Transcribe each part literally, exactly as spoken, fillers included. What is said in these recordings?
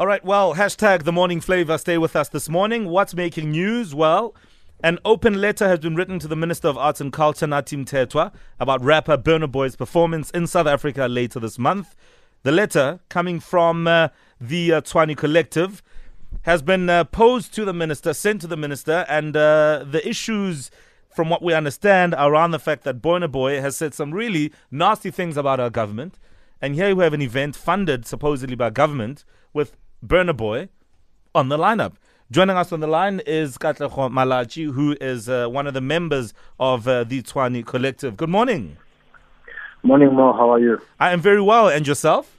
All right, well, hashtag the morning flavor. Stay with us this morning. What's making news? Well, an open letter has been written to the Minister of Arts and Culture, Nathi Mthethwa, about rapper Burna Boy's performance in South Africa later this month. The letter, coming from uh, the uh, Tshwane Collective, has been uh, posed to the minister, sent to the minister, and uh, the issues, from what we understand, are around the fact that Burna Boy has said some really nasty things about our government. And here we have an event funded supposedly by government with Burna Boy on the lineup. Joining us on the line is Katlego Malatji, who is uh, one of the members of uh, the Tshwane Collective. Good morning. Morning, Mo. How are you? I am very well. And yourself?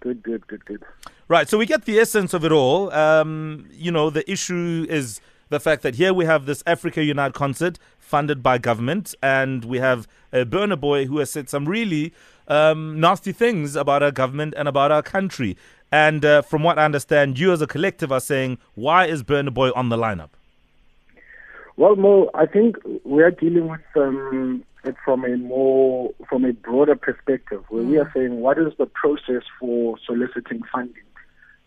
Good, good, good, good. Right. So we get the essence of it all. Um, you know, the issue is the fact that here we have this Africa Unite concert funded by government, and we have a Burna Boy who has said some really um, nasty things about our government and about our country. And uh, from what I understand, you as a collective are saying, why is Burna Boy on the lineup? Well, Mo, I think we are dealing with um, it from a more from a broader perspective, where mm-hmm. we are saying, what is the process for soliciting funding,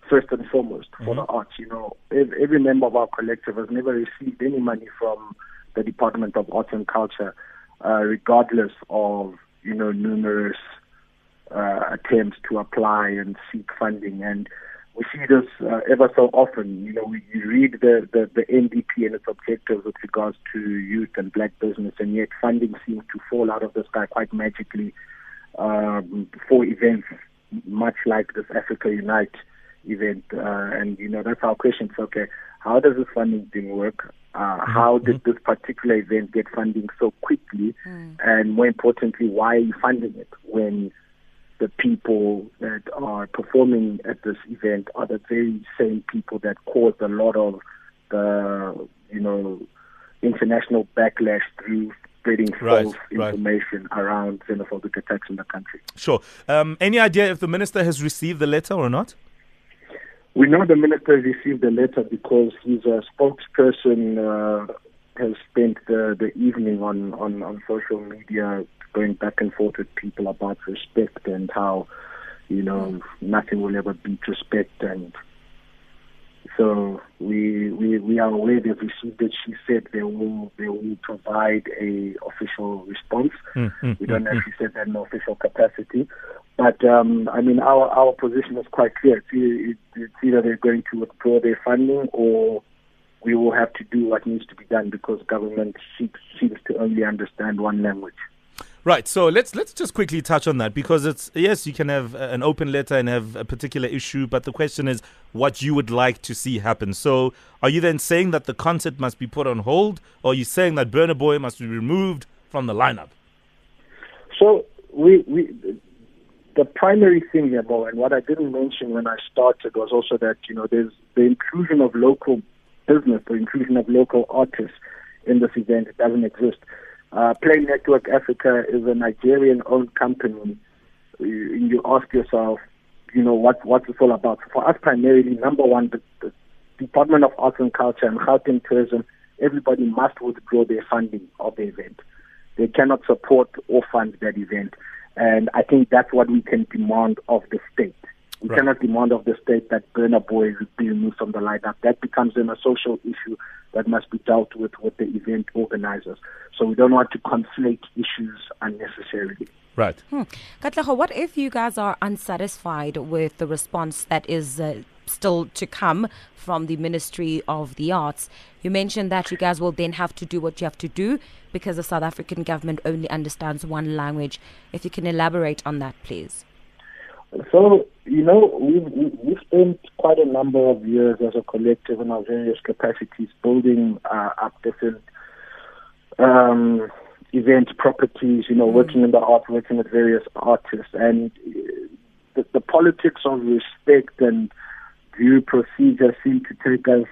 first and foremost, mm-hmm. for the arts? You know, every member of our collective has never received any money from the Department of Arts and Culture, uh, regardless of, you know, numerous Uh, attempts to apply and seek funding. And we see this uh, ever so often. You know, we you read the, the, the N D P and its objectives with regards to youth and black business, and yet funding seems to fall out of the sky quite magically um, for events much like this Africa Unite event. Uh, and, you know, that's our question. It's okay, how does this funding thing work? Uh, how mm-hmm. did this particular event get funding so quickly? Mm. And more importantly, why are you funding it when the people that are performing at this event are the very same people that caused a lot of the, you know, international backlash through spreading right, false information right. around xenophobic attacks in the country. Sure. Um, any idea if the minister has received the letter or not? We know the minister received the letter because he's a spokesperson, uh, has spent the, the evening on, on, on social media going back and forth with people about respect and how, you know, nothing will ever beat respect. And so we we, we are aware they've received it. She said they will they will provide a official response. Mm-hmm. We don't know if she said that in official capacity. But, um, I mean, our, our position is quite clear. It's either, it's either they're going to withdraw their funding, or we will have to do what needs to be done, because government seeks, seems to only understand one language. Right, so let's let's just quickly touch on that, because it's, yes, you can have an open letter and have a particular issue, but the question is what you would like to see happen. So are you then saying that the concert must be put on hold, or are you saying that Burna Boy must be removed from the lineup? So we we the primary thing here, Bo, and what I didn't mention when I started was also that, you know, there's the inclusion of local business, the inclusion of local artists in this event. It doesn't exist. Uh, Play Network Africa is a Nigerian-owned company. You, you ask yourself, you know, what what's this all about? For us, primarily, number one, the, the Department of Arts and Culture and Health and Tourism, everybody must withdraw their funding of the event. They cannot support or fund that event. And I think that's what we can demand of the state. We right. cannot demand of the state that Burna Boy be removed from the lineup. That becomes then a social issue that must be dealt with with the event organizers. So we don't want to conflate issues unnecessarily. Right. Hmm. Katlego, what if you guys are unsatisfied with the response that is uh, still to come from the Ministry of the Arts? You mentioned that you guys will then have to do what you have to do because the South African government only understands one language. If you can elaborate on that, please. So, you know, we've, we've spent quite a number of years as a collective in our various capacities building uh, up different um, event properties, you know, mm-hmm. working in the art, working with various artists. And the, the politics of respect and due procedure seem to take us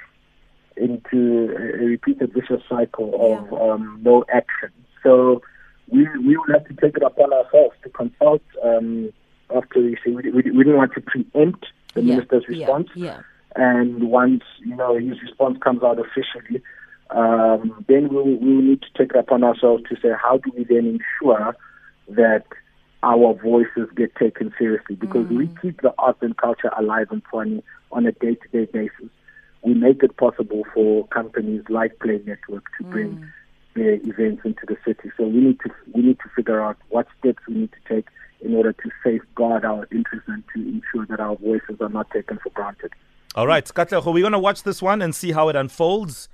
into a repeated vicious cycle of yeah. um, no action. So we, we would have to take it upon ourselves to consult um after we say we, we, we didn't want to preempt the yeah, minister's response, yeah, yeah. and once, you know, his response comes out officially, um, then we we need to take it upon ourselves to say, how do we then ensure that our voices get taken seriously, because mm. we keep the arts and culture alive in Tshwane on a day-to-day basis. We make it possible for companies like Play Network to mm. bring their events into the city. So we need to we need to figure out what steps we need to take in order to safeguard our interests and to ensure that our voices are not taken for granted. All right, Katlego, we're going to watch this one and see how it unfolds.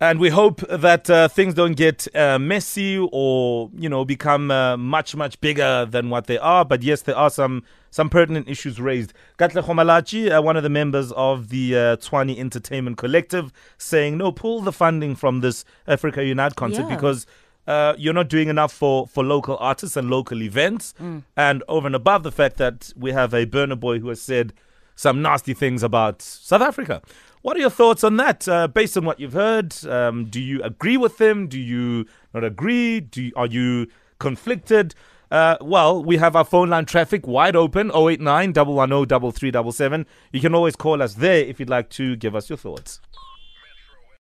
And we hope that uh, things don't get uh, messy or, you know, become uh, much, much bigger than what they are. But yes, there are some, some pertinent issues raised. Katlego Malatji, uh, one of the members of the uh, Tshwane Entertainment Collective, saying, no, pull the funding from this Africa Unite concert yeah. because uh, you're not doing enough for, for local artists and local events. Mm. And over and above the fact that we have a Burna Boy who has said some nasty things about South Africa. What are your thoughts on that? Uh, based on what you've heard, um, do you agree with him? Do you not agree? Do you, are you conflicted? Uh, well, we have our phone line traffic wide open, oh eight nine, one one zero, three three seven seven. You can always call us there if you'd like to give us your thoughts.